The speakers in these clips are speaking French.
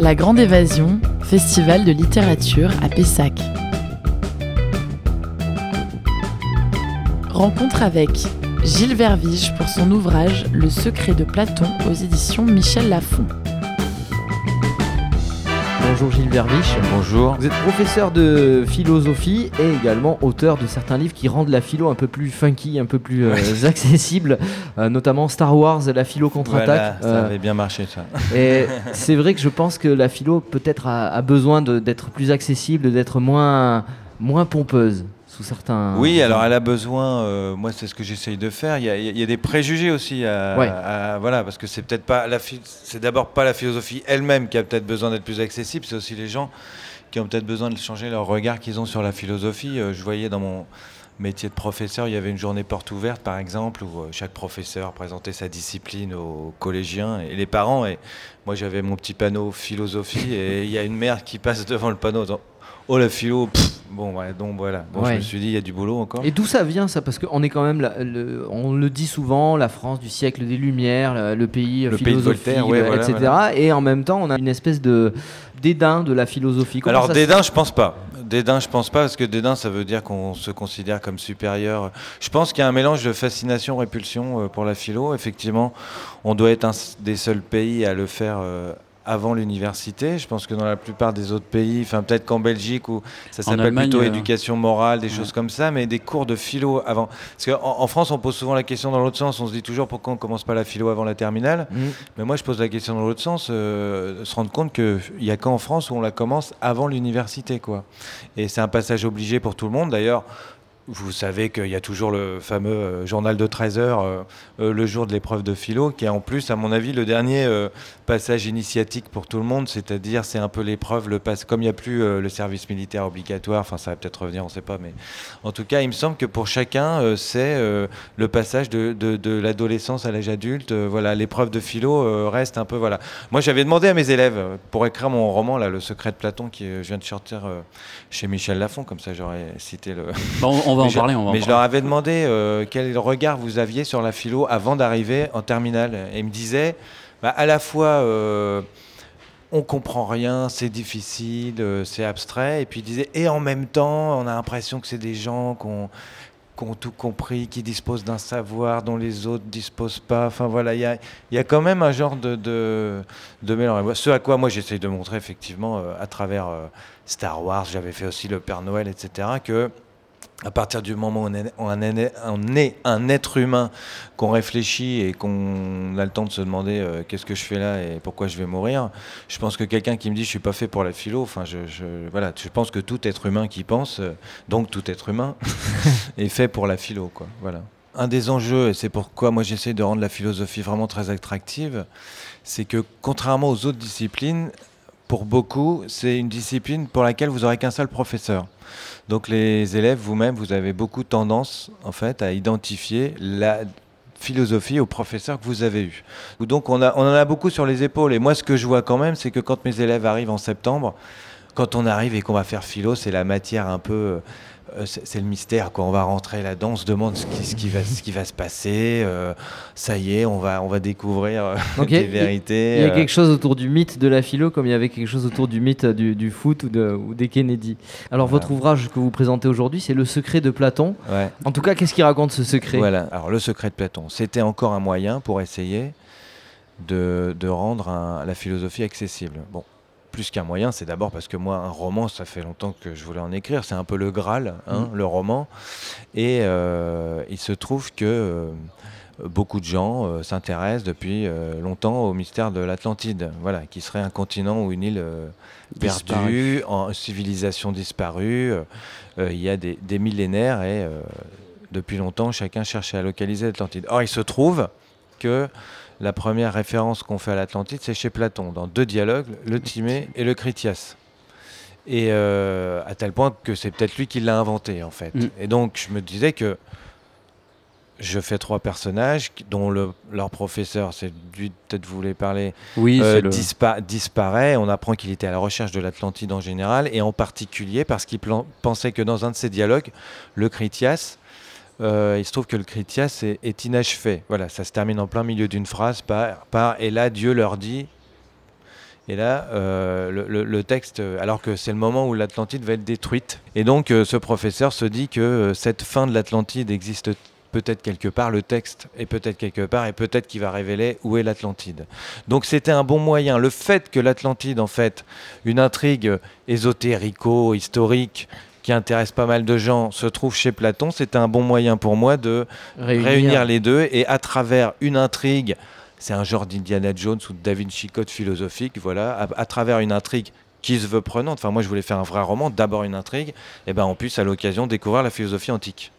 La Grande Évasion, festival de littérature à Pessac. Rencontre avec Gilles Vervisch pour son ouvrage « Le secret de Platon » aux éditions Michel Lafon. Bonjour Gilles Vervisch. Bonjour. Vous êtes professeur de philosophie et également auteur de certains livres qui rendent la philo un peu plus funky, un peu plus accessible, notamment Star Wars, la philo contre-attaque. Voilà, ça avait bien marché ça. Et c'est vrai que je pense que la philo peut-être a besoin d'être plus accessible, d'être moins pompeuse. Oui, alors elle a besoin, moi c'est ce que j'essaye de faire, il y a des préjugés aussi, voilà, parce que c'est peut-être pas, c'est d'abord pas la philosophie elle-même qui a peut-être besoin d'être plus accessible, c'est aussi les gens qui ont peut-être besoin de changer leur regard qu'ils ont sur la philosophie. Je voyais dans mon métier de professeur, il y avait une journée porte ouverte par exemple, où chaque professeur présentait sa discipline aux collégiens et les parents, et moi j'avais mon petit panneau philosophie, et il y a une mère qui passe devant le panneau en disant « Oh la philo !» Je me suis dit, il y a du boulot encore. Et d'où ça vient ça ? Parce qu'on est quand même, on le dit souvent, la France du siècle des Lumières, le pays philosophique, etc. Voilà. Et en même temps, on a une espèce de dédain de la philosophie. Alors dédain, je pense pas. Dédain, je pense pas, parce que dédain, ça veut dire qu'on se considère comme supérieur. Je pense qu'il y a un mélange de fascination-répulsion pour la philo. Effectivement, on doit être un des seuls pays à le faire avant l'université. Je pense que dans la plupart des autres pays, enfin peut-être qu'en Belgique où ça s'appelle Allemagne, plutôt éducation morale, des choses comme ça, mais des cours de philo avant. Parce qu'en France, on pose souvent la question dans l'autre sens, on se dit toujours pourquoi on ne commence pas la philo avant la terminale. Mais moi, je pose la question dans l'autre sens, se rendre compte qu'il n'y a qu'en France où on la commence avant l'université, quoi. Et c'est un passage obligé pour tout le monde. D'ailleurs, vous savez qu'il y a toujours le fameux journal de 13 heures, le jour de l'épreuve de philo, qui est en plus, à mon avis, le dernier passage initiatique pour tout le monde, c'est-à-dire c'est un peu l'épreuve, comme il n'y a plus le service militaire obligatoire, enfin ça va peut-être revenir, on ne sait pas, mais en tout cas, il me semble que pour chacun, c'est le passage de l'adolescence à l'âge adulte, voilà, l'épreuve de philo reste un peu, voilà. Moi, j'avais demandé à mes élèves, pour écrire mon roman, là, Le secret de Platon, qui je viens de sortir chez Michel Lafon, comme ça j'aurais cité le... Mais je leur avais demandé quel regard vous aviez sur la philo avant d'arriver en terminale. Et ils me disaient, à la fois, on comprend rien, c'est difficile, c'est abstrait. Et puis ils disaient, et en même temps, on a l'impression que c'est des gens qui ont tout compris, qui disposent d'un savoir dont les autres ne disposent pas. Enfin voilà, il y a quand même un genre de mélange. Ce à quoi moi j'essaye de montrer effectivement à travers Star Wars, j'avais fait aussi le Père Noël, etc., que... À partir du moment où on est un être humain, qu'on réfléchit et qu'on a le temps de se demander qu'est-ce que je fais là et pourquoi je vais mourir, je pense que quelqu'un qui me dit je suis pas fait pour la philo, enfin je pense que tout être humain qui pense, donc tout être humain, est fait pour la philo, quoi. Voilà. Un des enjeux, et c'est pourquoi moi j'essaie de rendre la philosophie vraiment très attractive, c'est que contrairement aux autres disciplines, pour beaucoup, c'est une discipline pour laquelle vous n'aurez qu'un seul professeur. Donc les élèves, vous-même, vous avez beaucoup tendance en fait, à identifier la philosophie au professeur que vous avez eu. Donc on en a beaucoup sur les épaules. Et moi, ce que je vois quand même, c'est que quand mes élèves arrivent en septembre, quand on arrive et qu'on va faire philo, c'est la matière un peu... c'est le mystère, quoi. On va rentrer là-dedans, on se demande ce qui va se passer, ça y est, on va découvrir des vérités. Il y a quelque chose autour du mythe de la philo, comme il y avait quelque chose autour du mythe du foot ou des Kennedy. Alors votre ouvrage que vous présentez aujourd'hui, c'est Le secret de Platon. Ouais. En tout cas, qu'est-ce qu'il raconte ce secret ? Voilà. Alors Le secret de Platon, c'était encore un moyen pour essayer de rendre la philosophie accessible. Bon. Plus qu'un moyen, c'est d'abord parce que moi, un roman, ça fait longtemps que je voulais en écrire. C'est un peu le Graal, le roman. Et il se trouve que beaucoup de gens s'intéressent depuis longtemps au mystère de l'Atlantide, voilà, qui serait un continent ou une île perdue, en civilisation disparue. Il y a des millénaires et depuis longtemps, chacun cherchait à localiser l'Atlantide. Or, il se trouve que... La première référence qu'on fait à l'Atlantide, c'est chez Platon, dans 2 dialogues, le Timée et le Critias. Et à tel point que c'est peut-être lui qui l'a inventé, en fait. Et donc, je me disais que je fais 3 personnages, dont leur professeur, c'est lui peut-être vous voulez parler, disparaît. On apprend qu'il était à la recherche de l'Atlantide en général, et en particulier parce qu'il pensait que dans un de ses dialogues, le Critias... il se trouve que le Critias est inachevé. Voilà, ça se termine en plein milieu d'une phrase par « Et là, Dieu leur dit ». Et là, le texte, alors que c'est le moment où l'Atlantide va être détruite. Et donc, ce professeur se dit que cette fin de l'Atlantide existe peut-être quelque part, le texte est peut-être quelque part, et peut-être qu'il va révéler où est l'Atlantide. Donc c'était un bon moyen. Le fait que l'Atlantide, en fait, une intrigue ésotérico-historique qui intéresse pas mal de gens, se trouve chez Platon, c'était un bon moyen pour moi de réunir les deux, et à travers une intrigue... C'est un genre d'Indiana Jones ou de Da Vinci Code philosophique, voilà, à travers une intrigue qui se veut prenante. Enfin, moi, je voulais faire un vrai roman, d'abord une intrigue, et ben on puisse à l'occasion découvrir la philosophie antique.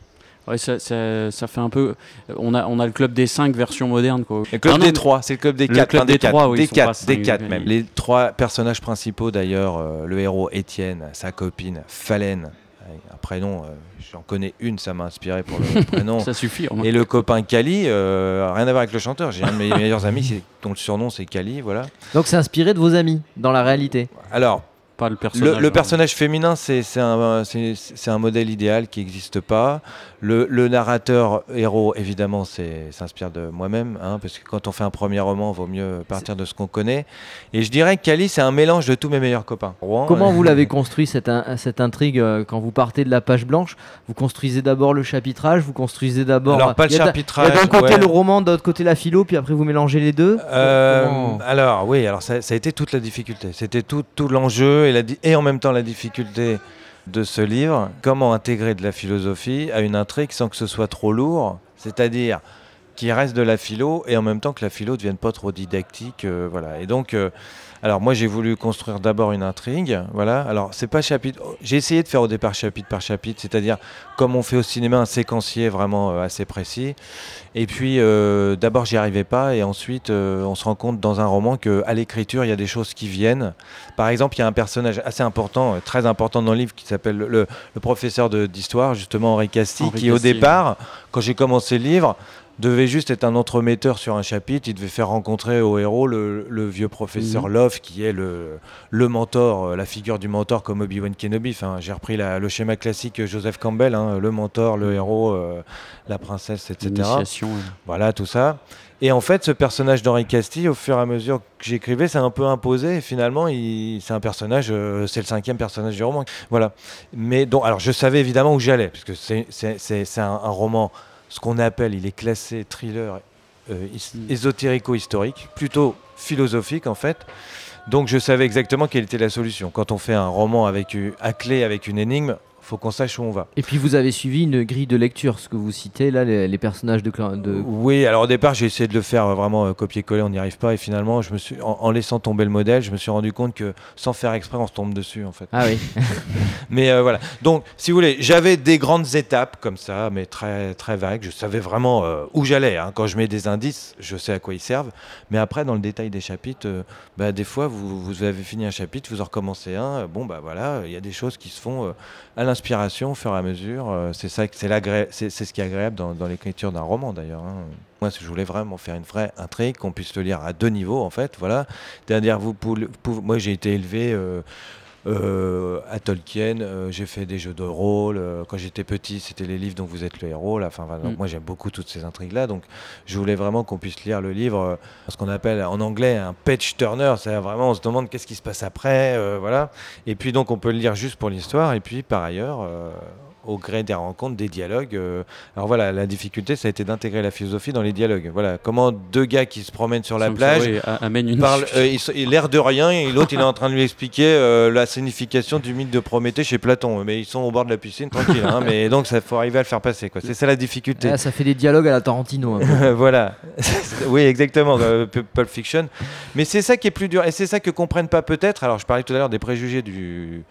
Ouais, ça fait un peu. On a le club des 5 versions modernes, quoi. Le club des 3, c'est le club des 4. Club des 4 même. Les 3 personnages principaux, d'ailleurs, le héros Étienne, sa copine Falène. Un prénom, j'en connais une, ça m'a inspiré pour le prénom. Ça suffit. Hein. Et le copain Kali, rien à voir avec le chanteur. J'ai un de mes meilleurs amis dont le surnom c'est Kali, voilà. Donc c'est inspiré de vos amis dans la réalité. Alors, pas le personnage. Le personnage féminin, c'est un modèle idéal qui n'existe pas. Le narrateur héros, évidemment, s'inspire de moi-même, hein, parce que quand on fait un premier roman, il vaut mieux partir de ce qu'on connaît. Et je dirais que Kali, c'est un mélange de tous mes meilleurs copains. Rouen, comment vous l'avez construit, cette intrigue, quand vous partez de la page blanche? Vous construisez d'abord le chapitrage, vous construisez d'abord... Alors, pas le chapitrage... Il y a d'un côté le roman, de l'autre côté la philo, puis après vous mélangez les deux. Alors, oui, alors ça a été toute la difficulté. C'était tout l'enjeu et en même temps la difficulté... de ce livre, comment intégrer de la philosophie à une intrigue sans que ce soit trop lourd, c'est-à-dire qu'il reste de la philo et en même temps que la philo ne devienne pas trop didactique, voilà. Et donc, alors moi j'ai voulu construire d'abord une intrigue, voilà. Alors c'est pas chapitre, j'ai essayé de faire au départ chapitre par chapitre, c'est-à-dire comme on fait au cinéma un séquencier vraiment assez précis. Et puis d'abord j'y arrivais pas et ensuite on se rend compte dans un roman que à l'écriture il y a des choses qui viennent. Par exemple il y a un personnage assez important, très important dans le livre qui s'appelle le professeur d'histoire justement Henri Casty. Au départ quand j'ai commencé le livre devait juste être un entremetteur sur un chapitre, il devait faire rencontrer au héros le vieux professeur Love, qui est le mentor, la figure du mentor comme Obi-Wan Kenobi. Enfin, j'ai repris le schéma classique Joseph Campbell, hein, le mentor, le héros, la princesse, etc. Initiation, ouais. Voilà, tout ça. Et en fait, ce personnage d'Henri Casty, au fur et à mesure que j'écrivais, ça a un peu imposé. Et finalement, c'est un personnage, c'est le 5e personnage du roman. Voilà. Mais donc, alors, je savais évidemment où j'allais, parce que c'est un roman... Ce qu'on appelle, il est classé thriller ésotérico-historique, plutôt philosophique en fait. Donc je savais exactement quelle était la solution. Quand on fait un roman à clé avec une énigme, il faut qu'on sache où on va. Et puis vous avez suivi une grille de lecture, ce que vous citez là, les personnages de... Oui, alors au départ j'ai essayé de le faire vraiment copier-coller, on n'y arrive pas. Et finalement, en laissant tomber le modèle, je me suis rendu compte que sans faire exprès, on se tombe dessus en fait. Ah oui. Mais voilà, donc si vous voulez, j'avais des grandes étapes comme ça, mais très, très vagues. Je savais vraiment où j'allais, hein. Quand je mets des indices, je sais à quoi ils servent. Mais après, dans le détail des chapitres, des fois vous avez fini un chapitre, vous en recommencez un. Bon bah voilà, il y a des choses qui se font à l'inspiration au fur et à mesure. C'est ce qui est agréable dans l'écriture d'un roman d'ailleurs, hein. Moi, je voulais vraiment faire une vraie intrigue, qu'on puisse le lire à 2 niveaux en fait, voilà. C'est-à-dire, moi j'ai été élevé... à Tolkien, j'ai fait des jeux de rôle, quand j'étais petit c'était les livres dont vous êtes le héros là. Donc, moi j'aime beaucoup toutes ces intrigues là, donc je voulais vraiment qu'on puisse lire le livre, ce qu'on appelle en anglais un page turner, c'est vraiment on se demande qu'est-ce qui se passe après, voilà. Et puis donc on peut le lire juste pour l'histoire et puis par ailleurs au gré des rencontres, des dialogues. Alors voilà, la difficulté, ça a été d'intégrer la philosophie dans les dialogues. Voilà, comment deux gars qui se promènent sur la plage parlent, l'air de rien, et l'autre, il est en train de lui expliquer la signification du mythe de Prométhée chez Platon. Mais ils sont au bord de la piscine, tranquille. Hein, mais donc, il faut arriver à le faire passer, quoi. C'est ça la difficulté. Ah, ça fait des dialogues à la Tarantino. Un peu. Voilà. Oui, exactement. Pulp Fiction. Mais c'est ça qui est plus dur. Et c'est ça que comprennent pas peut-être. Alors, je parlais tout à l'heure des préjugés du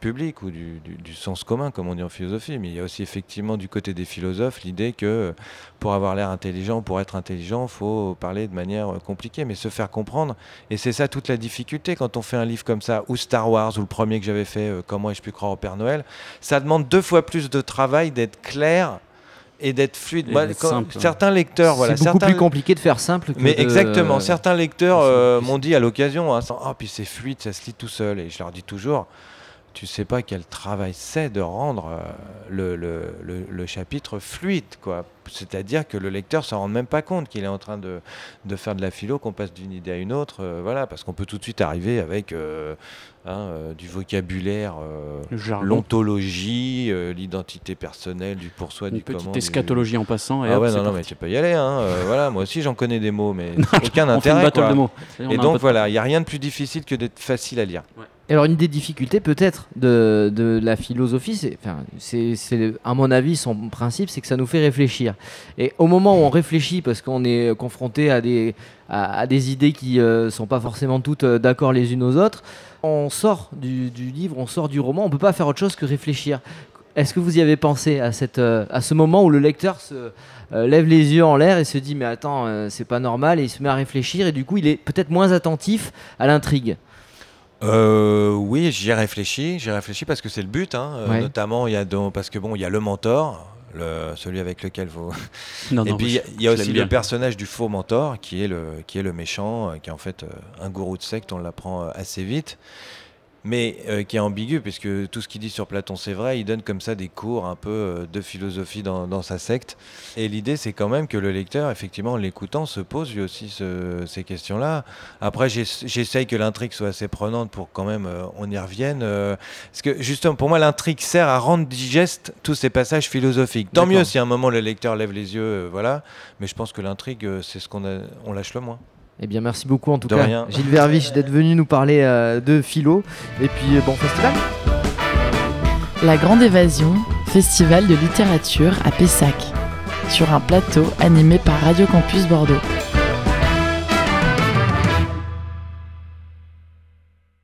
public ou du sens commun comme on dit en philosophie, mais il y a aussi effectivement du côté des philosophes l'idée que pour avoir l'air intelligent, pour être intelligent, faut parler de manière compliquée, mais se faire comprendre. Et c'est ça toute la difficulté quand on fait un livre comme ça, ou Star Wars, ou le premier que j'avais fait, Comment ai-je pu croire au Père Noël. Ça demande 2 fois plus de travail d'être clair et d'être fluide. Certains lecteurs, c'est voilà, beaucoup plus compliqué de faire simple que... Mais exactement, certains lecteurs m'ont dit à l'occasion, puis c'est fluide, ça se lit tout seul, et je leur dis toujours tu sais pas quel travail c'est de rendre le chapitre fluide, quoi. C'est-à-dire que le lecteur s'en rend même pas compte qu'il est en train de faire de la philo, qu'on passe d'une idée à une autre, voilà, parce qu'on peut tout de suite arriver avec du vocabulaire, l'ontologie, l'identité personnelle, du pour soi, du comment. Une petite eschatologie en passant. Et ah hop, ouais, non, mais tu peux y aller. Hein, voilà, moi aussi j'en connais des mots, mais aucun intérêt. Fait une battle de mots. Et donc voilà, il n'y a rien de plus difficile que d'être facile à lire. Ouais. Alors une des difficultés peut-être de la philosophie, c'est à mon avis son principe, c'est que ça nous fait réfléchir. Et au moment où on réfléchit, parce qu'on est confronté à des idées qui sont pas forcément toutes d'accord les unes aux autres, on sort du livre, on sort du roman, on peut pas faire autre chose que réfléchir. Est-ce que vous y avez pensé à ce moment où le lecteur se lève les yeux en l'air et se dit mais attends, c'est pas normal, et il se met à réfléchir et du coup il est peut-être moins attentif à l'intrigue? Oui, j'y ai réfléchi parce que c'est le but, hein, ouais. Notamment parce que bon, il y a le mentor, celui avec lequel vous. Non, et puis il y a aussi le personnage du faux mentor qui est le méchant, qui est en fait un gourou de secte, on l'apprend assez vite, mais qui est ambigu puisque tout ce qu'il dit sur Platon c'est vrai, il donne comme ça des cours un peu de philosophie dans sa secte, et l'idée c'est quand même que le lecteur, effectivement, en l'écoutant, se pose lui aussi ces questions-là. Après j'essaye que l'intrigue soit assez prenante pour quand même on y revienne, parce que justement pour moi l'intrigue sert à rendre digeste tous ces passages philosophiques. Tant D'accord. mieux si à un moment le lecteur lève les yeux, voilà, mais je pense que l'intrigue c'est ce qu'on lâche le moins. Eh bien, merci beaucoup en tout cas, Gilles Vervisch, d'être venu nous parler de philo. Et puis, bon festival. La Grande Évasion, festival de littérature à Pessac, sur un plateau animé par Radio Campus Bordeaux.